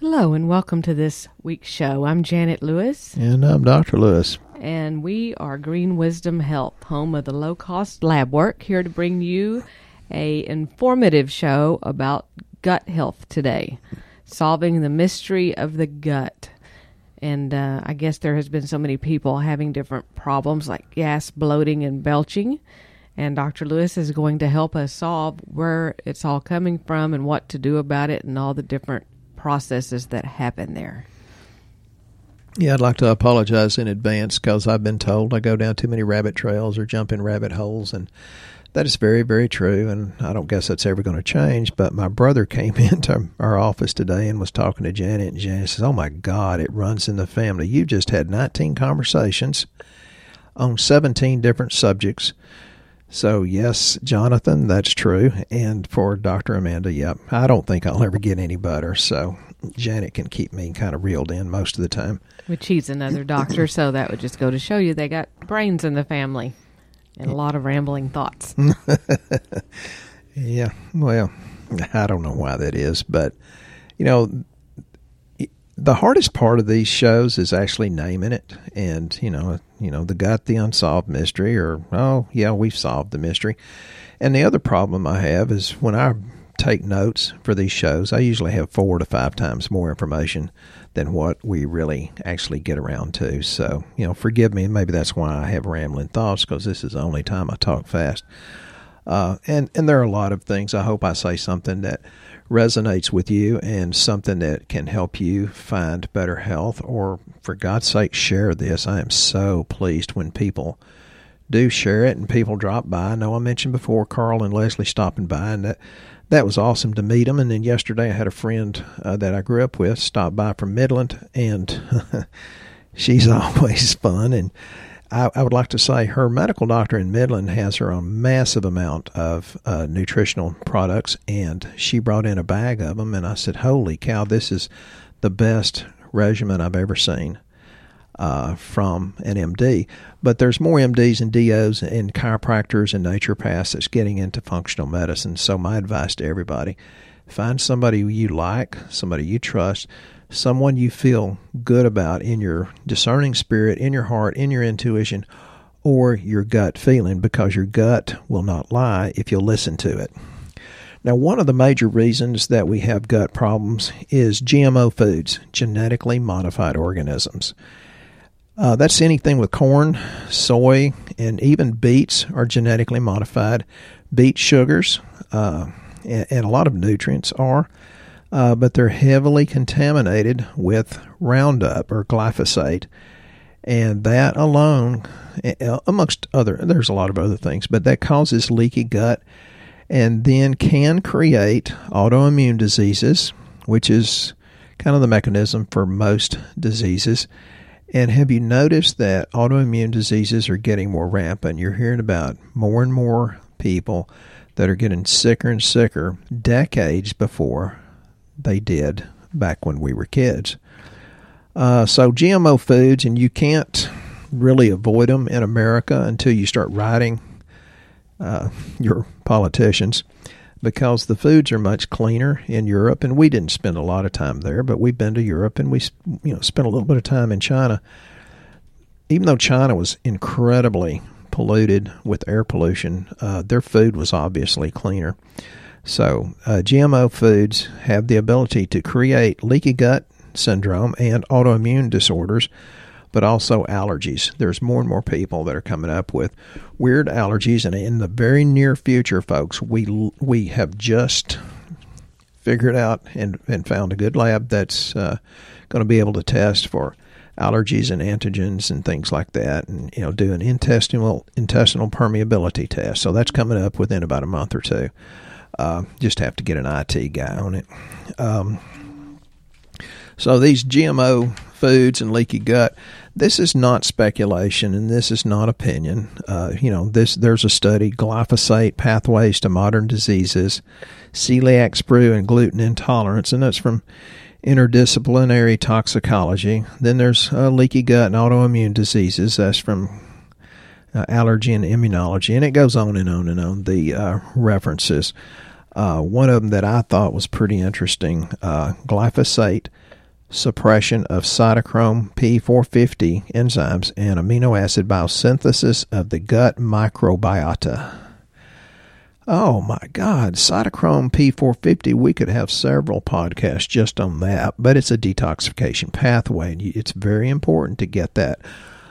Hello and welcome to this week's show. I'm Janet Lewis. And I'm Dr. Lewis. And we are Green Wisdom Health, home of the low-cost lab work, here to bring you an informative show about gut health today, solving the mystery of the gut. And I guess there has been so many people having different problems like gas, bloating, and belching. And Dr. Lewis is going to help us solve where it's all coming from and what to do about it and all the different processes that happen there. Yeah, I'd like to apologize in advance because I've been told I go down too many rabbit trails or jump in rabbit holes, and that is very, very true, and I don't guess that's ever going to change, but my brother came into our office today and was talking to Janet, and Janet says, oh my God, it runs in the family. You just had 19 conversations on 17 different subjects. So yes, Jonathan, that's true. And for Dr. Amanda, yep, I don't think I'll ever get any better. So Janet can keep me kind of reeled in most of the time. Which he's another doctor, so that would just go to show you they got brains in the family and a lot of rambling thoughts. Yeah, well, I don't know why that is, but, you know, the hardest part of these shows is actually naming it and, you know, the gut, the unsolved mystery, or, oh, yeah, we've solved the mystery. And the other problem I have is when I take notes for these shows, I usually have 4 to 5 times more information than what we really actually get around to. So, you know, forgive me. Maybe that's why I have rambling thoughts, because this is the only time I talk fast. And there are a lot of things. I hope I say something that resonates with you and something that can help you find better health, or for God's sake, share this. I am so pleased when people do share it and people drop by. I know I mentioned before Carl and Leslie stopping by, and that was awesome to meet them. And then yesterday I had a friend that I grew up with stop by from Midland, and she's always fun. And I would like to say her medical doctor in Midland has her own massive amount of nutritional products, and she brought in a bag of them, and I said, holy cow, this is the best regimen I've ever seen from an MD. But there's more MDs and DOs and chiropractors and naturopaths that's getting into functional medicine. So my advice to everybody, find somebody you like, somebody you trust, someone you feel good about in your discerning spirit, in your heart, in your intuition, or your gut feeling, because your gut will not lie if you'll listen to it. Now, one of the major reasons that we have gut problems is GMO foods, genetically modified organisms. That's anything with corn, soy, and even beets are genetically modified. Beet sugars and a lot of nutrients are. But they're heavily contaminated with Roundup or glyphosate. And that alone, amongst other, there's a lot of other things, but that causes leaky gut and then can create autoimmune diseases, which is kind of the mechanism for most diseases. And have you noticed that autoimmune diseases are getting more rampant? You're hearing about more and more people that are getting sicker and sicker decades before they did back when we were kids. So GMO foods, and you can't really avoid them in America until you start writing your politicians, because the foods are much cleaner in Europe, and we didn't spend a lot of time there, but we've been to Europe, and we spent a little bit of time in China. Even though China was incredibly polluted with air pollution, their food was obviously cleaner. So GMO foods have the ability to create leaky gut syndrome and autoimmune disorders, but also allergies. There's more and more people that are coming up with weird allergies. And in the very near future, folks, we have just figured out and found a good lab that's going to be able to test for allergies and antigens and things like that, and do an intestinal permeability test. So that's coming up within about a month or two. Just have to get an IT guy on it. So these GMO foods and leaky gut, this is not speculation and this is not opinion. There's a study, Glyphosate Pathways to Modern Diseases, Celiac Sprue and Gluten Intolerance, and that's from Interdisciplinary Toxicology. Then there's leaky gut and autoimmune diseases. That's from allergy and immunology, and it goes on and on and on, the references. One of them that I thought was pretty interesting, glyphosate suppression of cytochrome P450 enzymes and amino acid biosynthesis of the gut microbiota. Oh my God, cytochrome P450, we could have several podcasts just on that, but it's a detoxification pathway, and it's very important to get that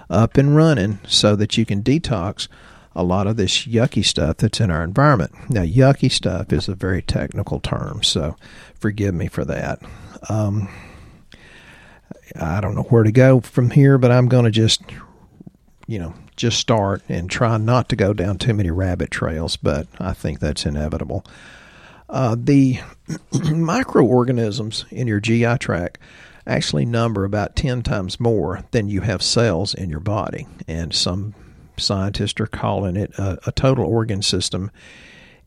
up and running so that you can detox a lot of this yucky stuff that's in our environment. Now, yucky stuff is a very technical term, so forgive me for that. I don't know where to go from here, but I'm going to just start and try not to go down too many rabbit trails, but I think that's inevitable. The microorganisms in your GI tract actually number about 10 times more than you have cells in your body, and some scientists are calling it a total organ system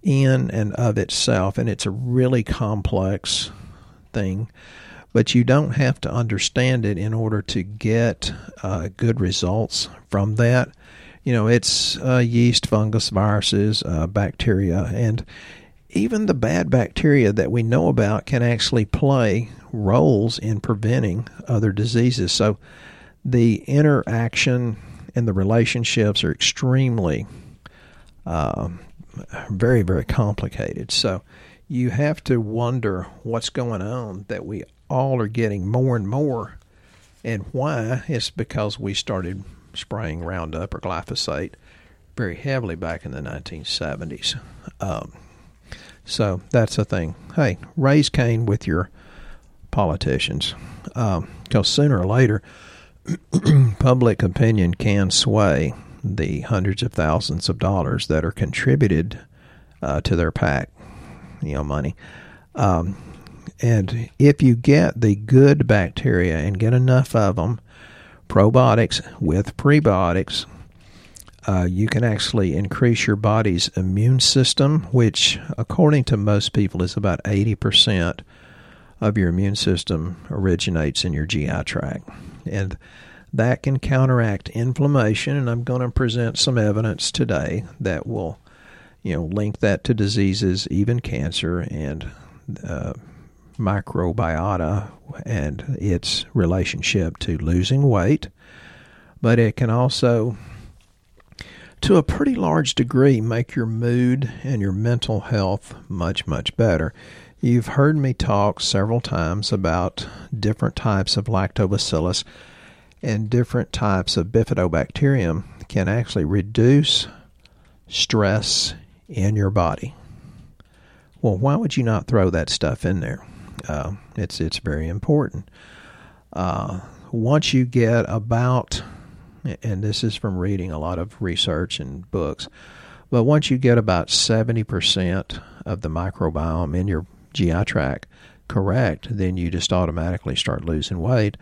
in and of itself, and it's a really complex thing, but you don't have to understand it in order to get good results from that. You know, it's yeast, fungus, viruses, bacteria, and even the bad bacteria that we know about can actually play roles in preventing other diseases. So the interaction and the relationships are extremely, very, very complicated. So you have to wonder what's going on that we all are getting more and more, and why. It's because we started spraying Roundup or glyphosate very heavily back in the 1970s. So that's the thing. Hey, raise Cain with your politicians, because sooner or later, public opinion can sway the hundreds of thousands of dollars that are contributed to their PAC, money. And if you get the good bacteria and get enough of them, probiotics with prebiotics, you can actually increase your body's immune system, which according to most people is about 80% of your immune system originates in your GI tract. And that can counteract inflammation, and I'm going to present some evidence today that will, link that to diseases, even cancer, and microbiota and its relationship to losing weight. But it can also, to a pretty large degree, make your mood and your mental health much, much better. You've heard me talk several times about different types of lactobacillus and different types of bifidobacterium can actually reduce stress in your body. Well, why would you not throw that stuff in there? It's very important. Once you get about, and this is from reading a lot of research and books, but once you get about 70% of the microbiome in your GI tract correct, then you just automatically start losing weight.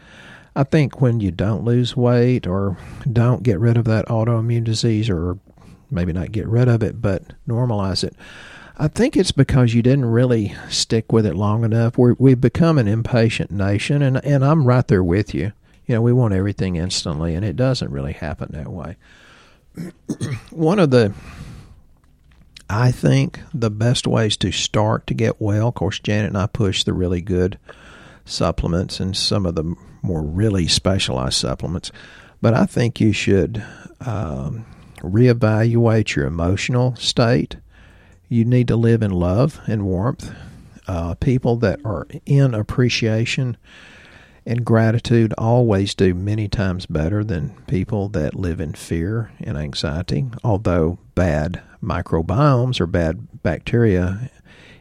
I think when you don't lose weight or don't get rid of that autoimmune disease, or maybe not get rid of it, but normalize it, I think it's because you didn't really stick with it long enough. We've become an impatient nation, and I'm right there with you. We want everything instantly, and it doesn't really happen that way. One of the, I think, the best ways to start to get well, of course, Janet and I push the really good supplements and some of the more really specialized supplements, but I think you should reevaluate your emotional state. You need to live in love and warmth. People that are in appreciation and gratitude always do many times better than people that live in fear and anxiety, although bad microbiomes or bad bacteria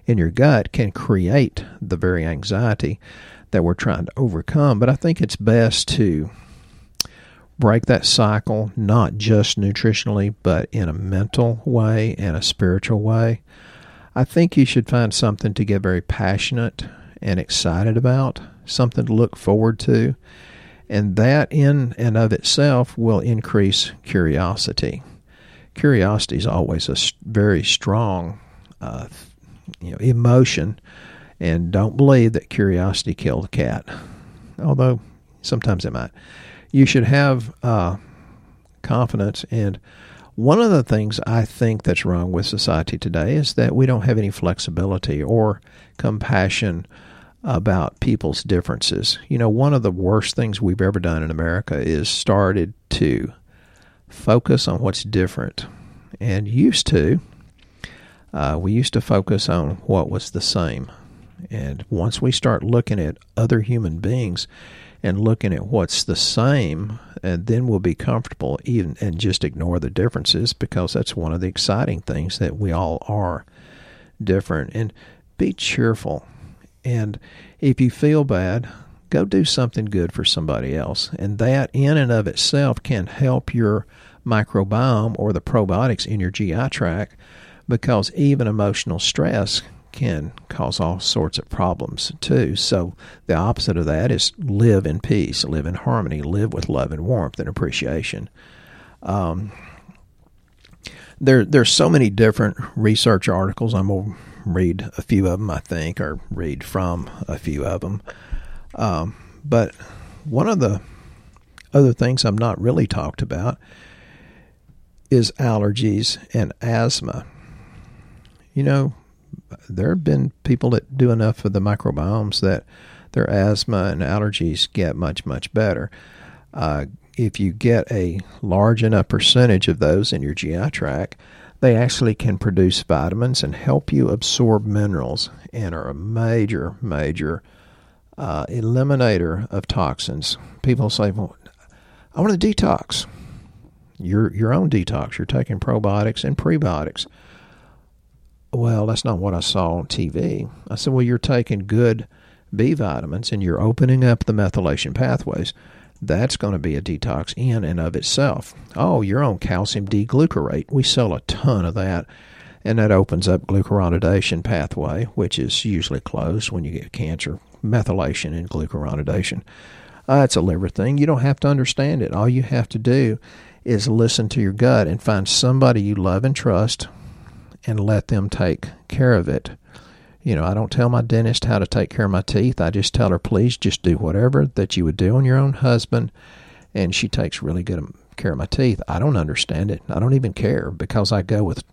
in your gut can create the very anxiety that we're trying to overcome. But I think it's best to break that cycle, not just nutritionally, but in a mental way and a spiritual way. I think you should find something to get very passionate and excited about, something to look forward to, and that in and of itself will increase curiosity. Curiosity is always a very strong emotion, and don't believe that curiosity killed the cat, although sometimes it might. You should have confidence and One of the things I think that's wrong with society today is that we don't have any flexibility or compassion about people's differences. You know, one of the worst things we've ever done in America is started to focus on what's different. And we used to focus on what was the same. And once we start looking at other human beings and looking at what's the same, and then we'll be comfortable even and just ignore the differences, because that's one of the exciting things, that we all are different. And be cheerful. And if you feel bad, go do something good for somebody else. And that in and of itself can help your microbiome or the probiotics in your GI tract, because even emotional stress can cause all sorts of problems too. So the opposite of that is live in peace, live in harmony, live with love and warmth and appreciation. There's so many different research articles. I'm going to read a few of them, I think, or read from a few of them. But one of the other things I'm not really talked about is allergies and asthma. You know, there have been people that do enough of the microbiomes that their asthma and allergies get much, much better. If you get a large enough percentage of those in your GI tract, they actually can produce vitamins and help you absorb minerals, and are a major, major eliminator of toxins. People say, well, I want to detox. Your own detox. You're taking probiotics and prebiotics. Well, that's not what I saw on TV. I said, well, you're taking good B vitamins and you're opening up the methylation pathways. That's going to be a detox in and of itself. Oh, you're on calcium D-glucarate. We sell a ton of that, and that opens up glucuronidation pathway, which is usually closed when you get cancer, methylation and glucuronidation. It's a liver thing. You don't have to understand it. All you have to do is listen to your gut and find somebody you love and trust and let them take care of it. You know, I don't tell my dentist how to take care of my teeth. I just tell her, please just do whatever that you would do on your own husband. And she takes really good care of my teeth. I don't understand it. I don't even care, because I go with,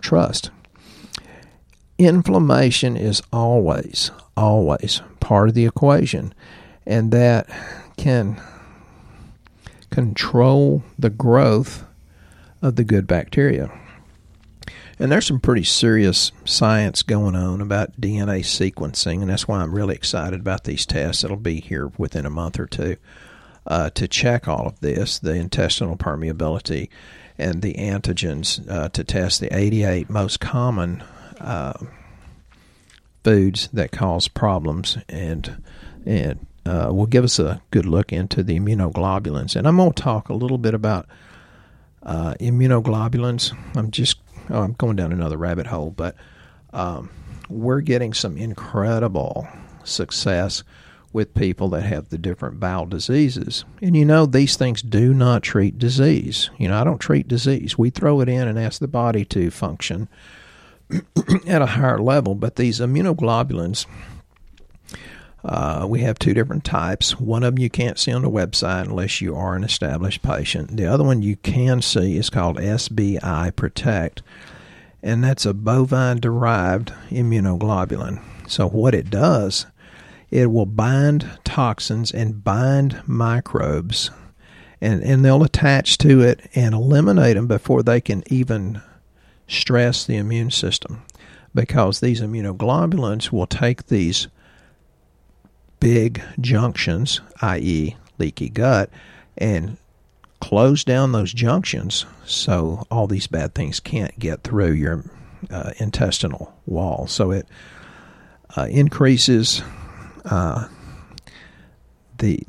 trust. Inflammation is always, always part of the equation. And that can control the growth of the good bacteria. And there's some pretty serious science going on about DNA sequencing, and that's why I'm really excited about these tests. It'll be here within a month or two to check all of this, the intestinal permeability and the antigens, to test the 88 most common foods that cause problems, and will give us a good look into the immunoglobulins. And I'm going to talk a little bit about immunoglobulins. I'm going down another rabbit hole, but we're getting some incredible success with people that have the different bowel diseases. And, these things do not treat disease. I don't treat disease. We throw it in and ask the body to function at a higher level. But these immunoglobulins, we have two different types. One of them you can't see on the website unless you are an established patient. The other one you can see is called SBI Protect, and that's a bovine-derived immunoglobulin. So what it does, it will bind toxins and bind microbes, and they'll attach to it and eliminate them before they can even stress the immune system, because these immunoglobulins will take these big junctions, i.e. leaky gut, and close down those junctions so all these bad things can't get through your intestinal wall. So it increases the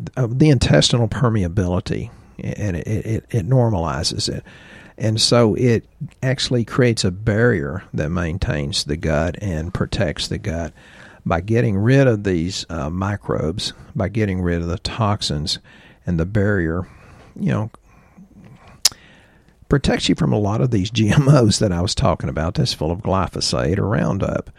intestinal permeability, and it normalizes it. And so it actually creates a barrier that maintains the gut and protects the gut, by getting rid of these microbes, by getting rid of the toxins, and the barrier, protects you from a lot of these GMOs that I was talking about that's full of glyphosate or Roundup.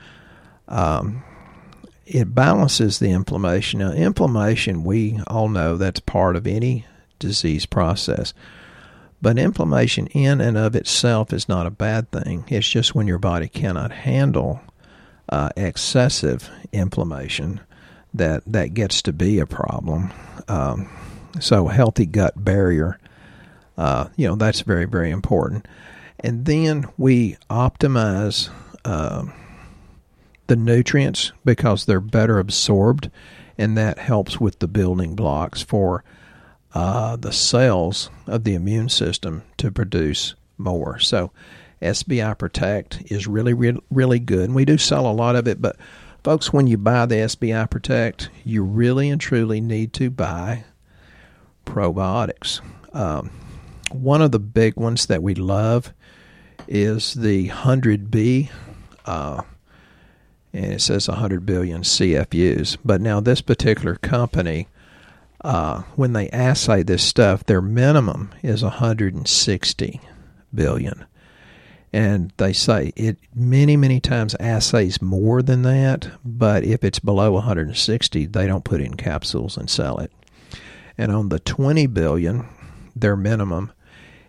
It balances the inflammation. Now, inflammation, we all know that's part of any disease process. But inflammation in and of itself is not a bad thing. It's just when your body cannot handle excessive inflammation that gets to be a problem. So healthy gut barrier, that's very, very important. And then we optimize the nutrients because they're better absorbed, and that helps with the building blocks for the cells of the immune system to produce more. So SBI Protect is really, really good. And we do sell a lot of it, but folks, when you buy the SBI Protect, you really and truly need to buy probiotics. One of the big ones that we love is the 100B, and it says 100 billion CFUs. But now this particular company, when they assay this stuff, their minimum is 160 billion. And they say it many, many times assays more than that, but if it's below 160, they don't put it in capsules and sell it. And on the 20 billion, their minimum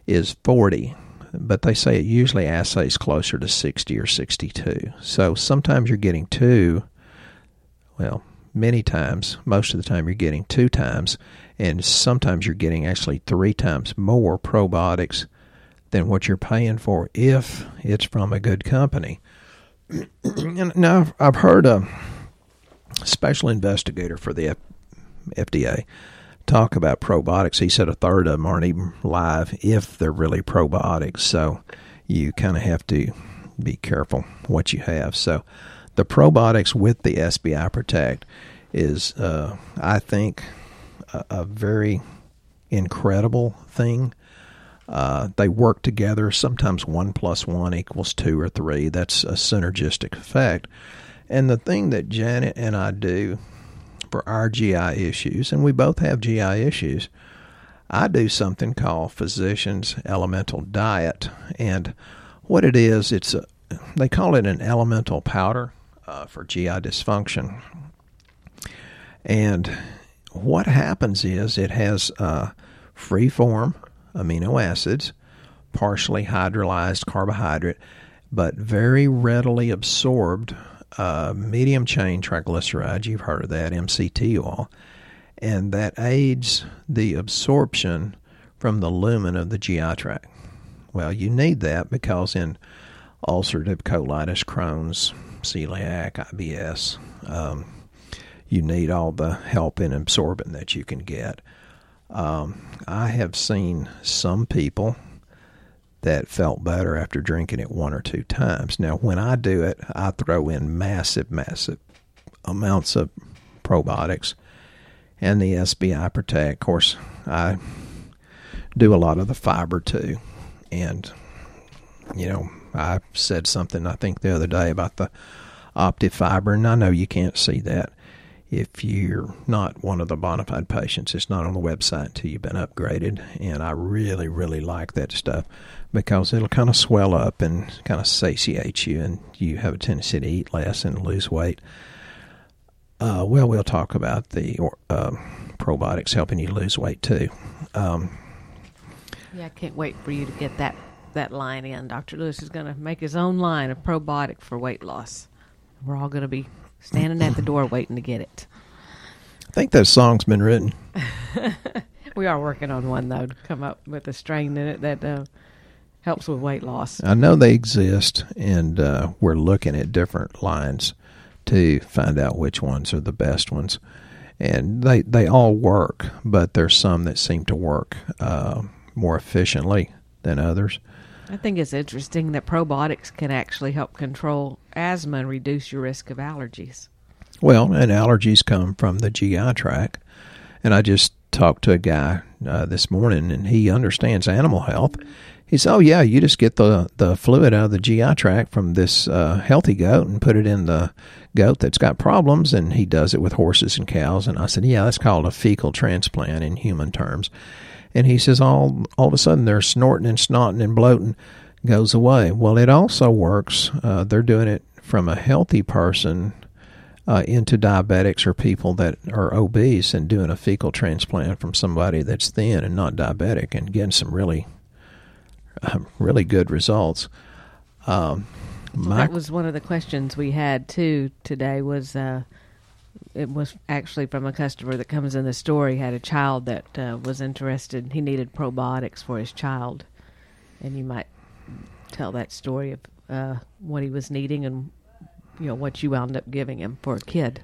is 40, but they say it usually assays closer to 60 or 62. So sometimes you're getting most of the time you're getting 2 times, and sometimes you're getting actually 3 times more probiotics than what you're paying for if it's from a good company. And now I've heard a special investigator for the FDA talk about probiotics. He said 1/3 of them aren't even live if they're really probiotics. So you kind of have to be careful what you have. So the probiotics with the SBI Protect is, I think, a very incredible thing. They work together. Sometimes 1 + 1 = 2 or 3. That's a synergistic effect. And the thing that Janet and I do for our GI issues, and we both have GI issues, I do something called Physician's Elemental Diet. And what it is, they call it an elemental powder for GI dysfunction. And what happens is it has free-form amino acids, partially hydrolyzed carbohydrate, but very readily absorbed medium-chain triglycerides, you've heard of that, MCT oil, and that aids the absorption from the lumen of the GI tract. Well, you need that because in ulcerative colitis, Crohn's, celiac, IBS, you need all the help in absorbent that you can get. I have seen some people that felt better after drinking it 1 or 2 times. Now, when I do it, I throw in massive, massive amounts of probiotics and the SBI Protect. Of course, I do a lot of the fiber too. And, I said something, I think, the other day about the OptiFiber, and I know you can't see that if you're not one of the bona fide patients. It's not on the website until you've been upgraded, and I really, really like that stuff because it'll kind of swell up and kind of satiate you, and you have a tendency to eat less and lose weight. We'll talk about the probiotics helping you lose weight too. I can't wait for you to get that line in. Dr. Lewis is going to make his own line of probiotic for weight loss. We're all going to be standing at the door waiting to get it. I think that song's been written. We are working on one, though, to come up with a strain in it that helps with weight loss. I know they exist, and we're looking at different lines to find out which ones are the best ones. And they all work, but there's some that seem to work more efficiently than others. I think it's interesting that probiotics can actually help control asthma and reduce your risk of allergies. Well, and allergies come from the GI tract. And I just talked to a guy this morning, and he understands animal health. He said, oh, yeah, you just get the fluid out of the GI tract from this healthy goat and put it in the goat that's got problems. And he does it with horses and cows. And I said, yeah, that's called a fecal transplant in human terms. And he says all of a sudden they're snorting and snotting and bloating goes away. Well, it also works. They're doing it from a healthy person into diabetics or people that are obese and doing a fecal transplant from somebody that's thin and not diabetic and getting some really really good results. So that was one of the questions we had too today. Was it was actually from a customer that comes in the store. He had a child that was interested. He needed probiotics for his child, and you might tell that story of what he was needing and what you wound up giving him for a kid.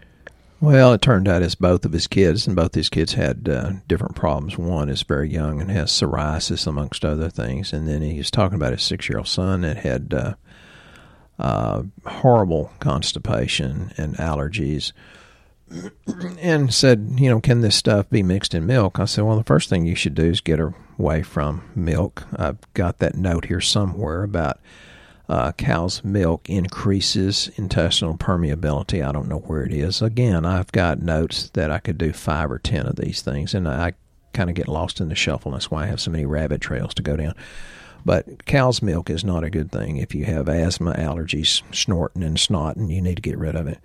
Well, it turned out it's both of his kids, and both his kids had different problems. One is very young and has psoriasis, amongst other things. And then he was talking about his 6-year-old son that had horrible constipation and allergies, and said, can this stuff be mixed in milk? I said, well, the first thing you should do is get away from milk. I've got that note here somewhere about cow's milk increases intestinal permeability. I don't know where it is. Again, I've got notes that I could do 5 or 10 of these things, and I kind of get lost in the shuffle. That's why I have so many rabbit trails to go down. But cow's milk is not a good thing. If you have asthma, allergies, snorting and snotting, you need to get rid of it.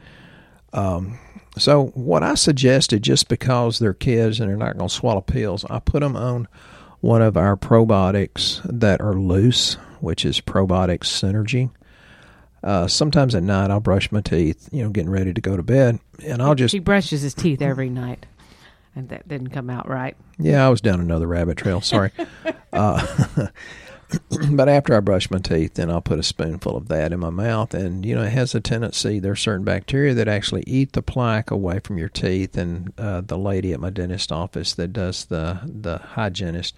So what I suggested, just because they're kids and they're not going to swallow pills, I put them on one of our probiotics that are loose, which is Probiotic Synergy. Sometimes at night I'll brush my teeth, getting ready to go to bed, and I'll just... He brushes his teeth every night, and that didn't come out right. Yeah, I was down another rabbit trail, sorry. But after I brush my teeth, then I'll put a spoonful of that in my mouth, and, it has a tendency, there are certain bacteria that actually eat the plaque away from your teeth, and the lady at my dentist office that does the hygienist,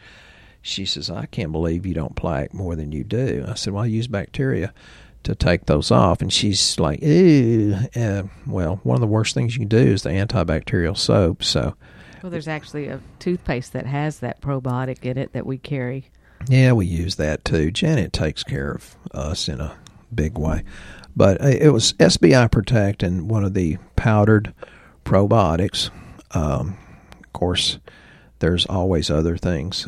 she says, I can't believe you don't plaque more than you do. I said, well, I use bacteria to take those off. And she's like, ew. Well, one of the worst things you can do is the antibacterial soap. So, well, there's actually a toothpaste that has that probiotic in it that we carry. Yeah, we use that too. Janet takes care of us in a big way. But it was SBI Protect and one of the powdered probiotics. Of course, there's always other things.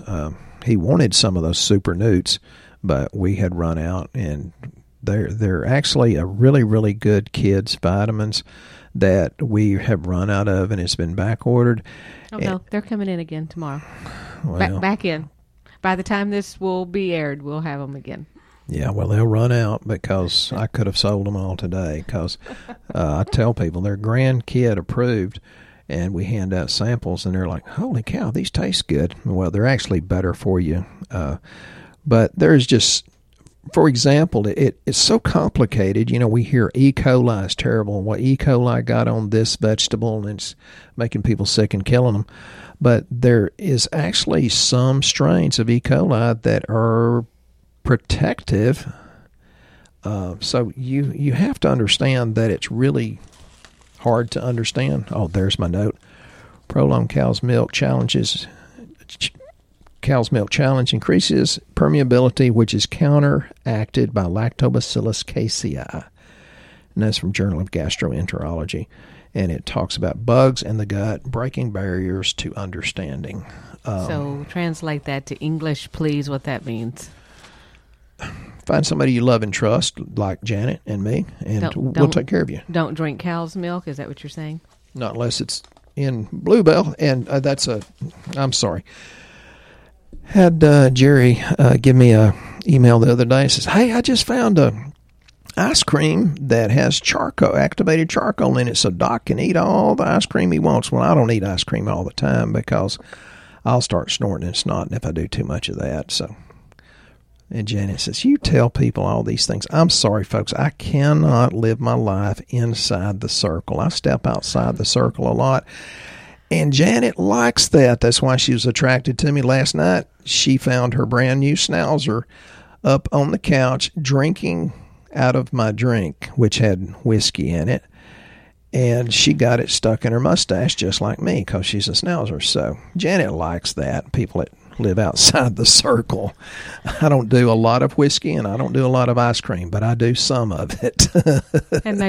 He wanted some of those super newts, but we had run out, and they're actually a really, really good kids' vitamins that we have run out of, and it's been back ordered. Oh, no, they're coming in again tomorrow. Well, back in. By the time this will be aired, we'll have them again. Yeah, well, they'll run out because I could have sold them all today because I tell people they're grandkid approved. And we hand out samples, and they're like, holy cow, these taste good. Well, they're actually better for you. But there's just, for example, it's so complicated. We hear E. coli is terrible, and what E. coli got on this vegetable, and it's making people sick and killing them. But there is actually some strains of E. coli that are protective. So you have to understand that it's really... hard to understand. Oh, there's my note. Prolonged cow's milk challenges. Cow's milk challenge increases permeability, which is counteracted by Lactobacillus casei. And that's from Journal of Gastroenterology. And it talks about bugs in the gut, breaking barriers to understanding. So translate that to English, please, what that means. Find somebody you love and trust, like Janet and me, and we'll take care of you. Don't drink cow's milk. Is that what you're saying? Not unless it's in Bluebell, and I'm sorry. Had Jerry give me a email the other day. He says, hey, I just found a ice cream that has activated charcoal in it, so Doc can eat all the ice cream he wants. Well, I don't eat ice cream all the time because I'll start snorting and snotting if I do too much of that, so... And Janet says, you tell people all these things. I'm sorry, folks. I cannot live my life inside the circle. I step outside the circle a lot. And Janet likes that. That's why she was attracted to me last night. She found her brand new Schnauzer up on the couch drinking out of my drink, which had whiskey in it. And she got it stuck in her mustache just like me because she's a Schnauzer. So Janet likes that. People at live outside the circle. I don't do a lot of whiskey and I don't do a lot of ice cream, but I do some of it. And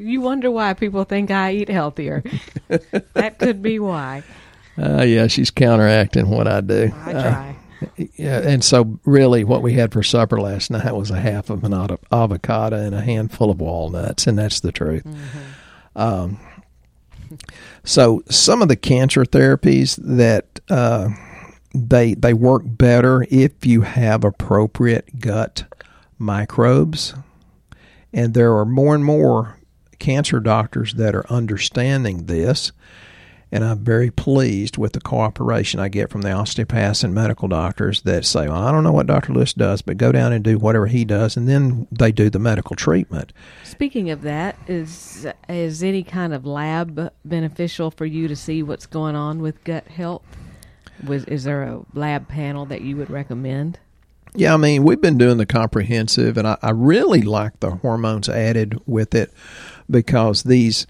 you wonder why people think I eat healthier. That could be why. Yeah, she's counteracting what I do. I try. Yeah, and so really what we had for supper last night was a half of an avocado and a handful of walnuts, and that's the truth. Mm-hmm. So some of the cancer therapies that They work better if you have appropriate gut microbes. And there are more and more cancer doctors that are understanding this. And I'm very pleased with the cooperation I get from the osteopaths and medical doctors that say, well, I don't know what Dr. Lewis does, but go down and do whatever he does, and then they do the medical treatment. Speaking of that, is any kind of lab beneficial for you to see what's going on with gut health? Is there a lab panel that you would recommend? Yeah, I mean, we've been doing the comprehensive, and I really like the hormones added with it because these...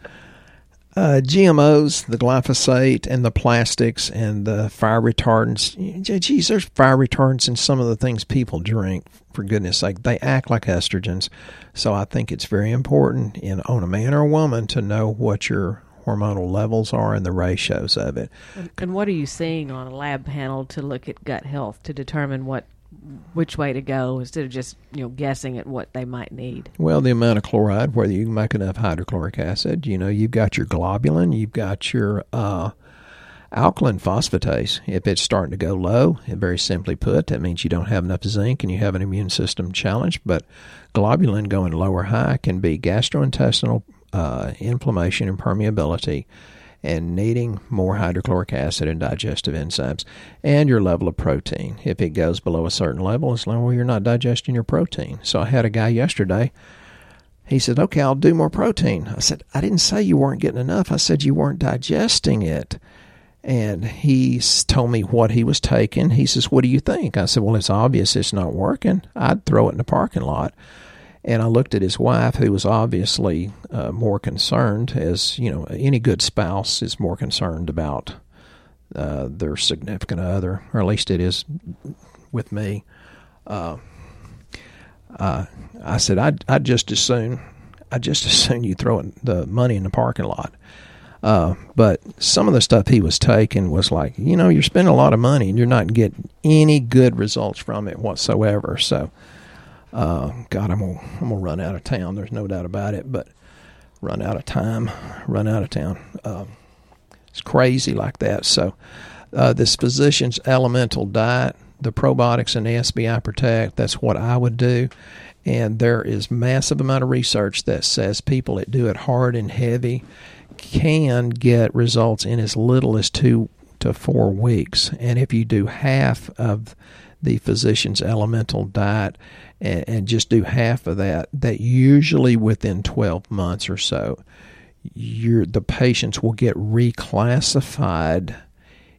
GMOs, the glyphosate and the plastics and the fire retardants. Geez, there's fire retardants in some of the things people drink, for goodness sake. They act like estrogens. So I think it's very important on a man or a woman to know what your hormonal levels are and the ratios of it. And what are you seeing on a lab panel to look at gut health to determine which way to go instead of just guessing at what they might need? Well, the amount of chloride, whether you make enough hydrochloric acid, you've got your globulin, you've got your alkaline phosphatase. If it's starting to go low, and very simply put, that means you don't have enough zinc and you have an immune system challenge. But globulin going low or high can be gastrointestinal inflammation and permeability, and needing more hydrochloric acid and digestive enzymes, and your level of protein. If it goes below a certain level, it's like, well, you're not digesting your protein. So I had a guy yesterday, he said, okay, I'll do more protein. I said, I didn't say you weren't getting enough. I said you weren't digesting it. And he told me what he was taking. He says, what do you think? I said, well, it's obvious it's not working. I'd throw it in the parking lot. And I looked at his wife, who was obviously more concerned, as any good spouse is more concerned about their significant other, or at least it is with me. I said, I'd just as soon you throw the money in the parking lot. But some of the stuff he was taking was like, you're spending a lot of money and you're not getting any good results from it whatsoever. So. God, I'm gonna run out of town. There's no doubt about it, but run out of time, run out of town. It's crazy like that. So this Physician's Elemental Diet, the probiotics and the SBI Protect, that's what I would do. And there is massive amount of research that says people that do it hard and heavy can get results in as little as 2 to 4 weeks. And if you do half of the Physician's Elemental Diet and just do half of that usually within 12 months or so, the patients will get reclassified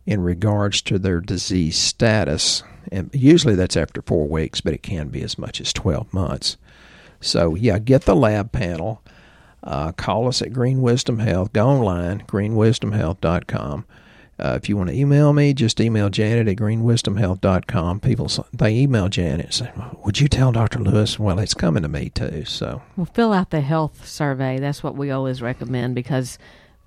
in regards to their disease status. And usually that's after 4 weeks, but it can be as much as 12 months. So, yeah, get the lab panel. Call us at Green Wisdom Health. Go online, GreenWisdomHealth.com. If you want to email me, just email Janet at GreenWisdomHealth.com. People, they email Janet and say, would you tell Dr. Lewis? Well, it's coming to me too. So, well, fill out the health survey. That's what we always recommend because,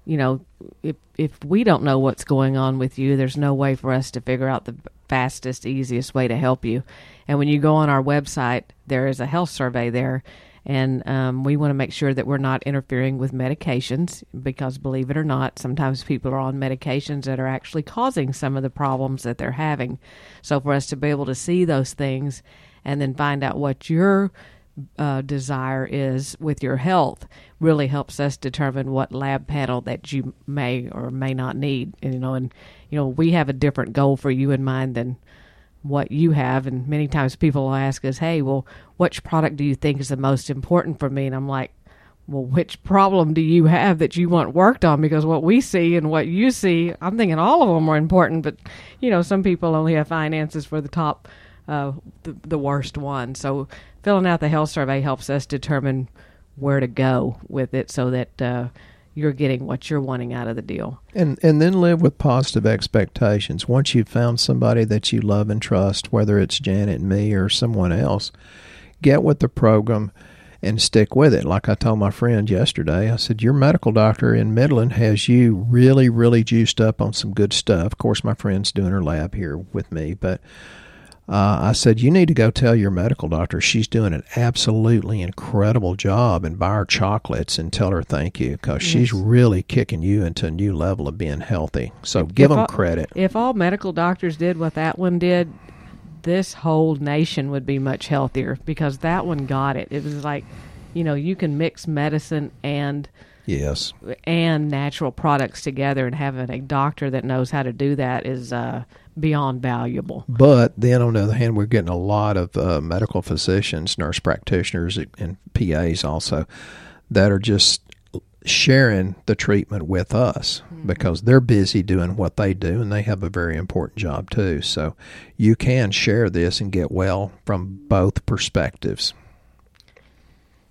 if we don't know what's going on with you, there's no way for us to figure out the fastest, easiest way to help you. And when you go on our website, there is a health survey there. And we want to make sure that we're not interfering with medications because, believe it or not, sometimes people are on medications that are actually causing some of the problems that they're having. So for us to be able to see those things and then find out what your desire is with your health really helps us determine what lab panel that you may or may not need. And we have a different goal for you in mind than what you have, and many times people will ask us, hey, well, which product do you think is the most important for me? And I'm like, well, which problem do you have that you want worked on? Because what we see and what you see, I'm thinking all of them are important, but some people only have finances for the top, the worst one. So filling out the health survey helps us determine where to go with it so that you're getting what you're wanting out of the deal. And then live with positive expectations. Once you've found somebody that you love and trust, whether it's Janet, me, or someone else, get with the program and stick with it. Like I told my friend yesterday, I said, your medical doctor in Midland has you really, really juiced up on some good stuff. Of course, my friend's doing her lab here with me, but I said, you need to go tell your medical doctor she's doing an absolutely incredible job, and buy her chocolates and tell her thank you, because she's really kicking you into a new level of being healthy. So give them credit. If all medical doctors did what that one did, this whole nation would be much healthier, because that one got it. It was like, you know, you can mix medicine and natural products together, and having a doctor that knows how to do that is beyond valuable. But then on the other hand, we're getting a lot of medical physicians, nurse practitioners, and PAs also that are just sharing the treatment with us, because they're busy doing what they do, and they have a very important job too. So you can share this and get well from both perspectives.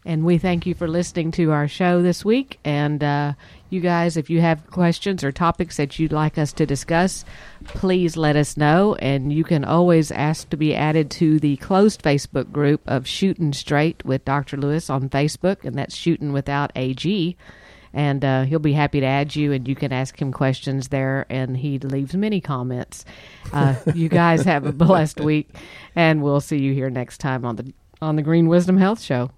And we thank you for listening to our show this week. And you guys, if you have questions or topics that you'd like us to discuss, please let us know. And you can always ask to be added to the closed Facebook group of Shooting Straight with Dr. Lewis on Facebook. And that's Shooting Without a G. And he'll be happy to add you, and you can ask him questions there, and he leaves many comments. You guys have a blessed week, and we'll see you here next time on the Green Wisdom Health Show.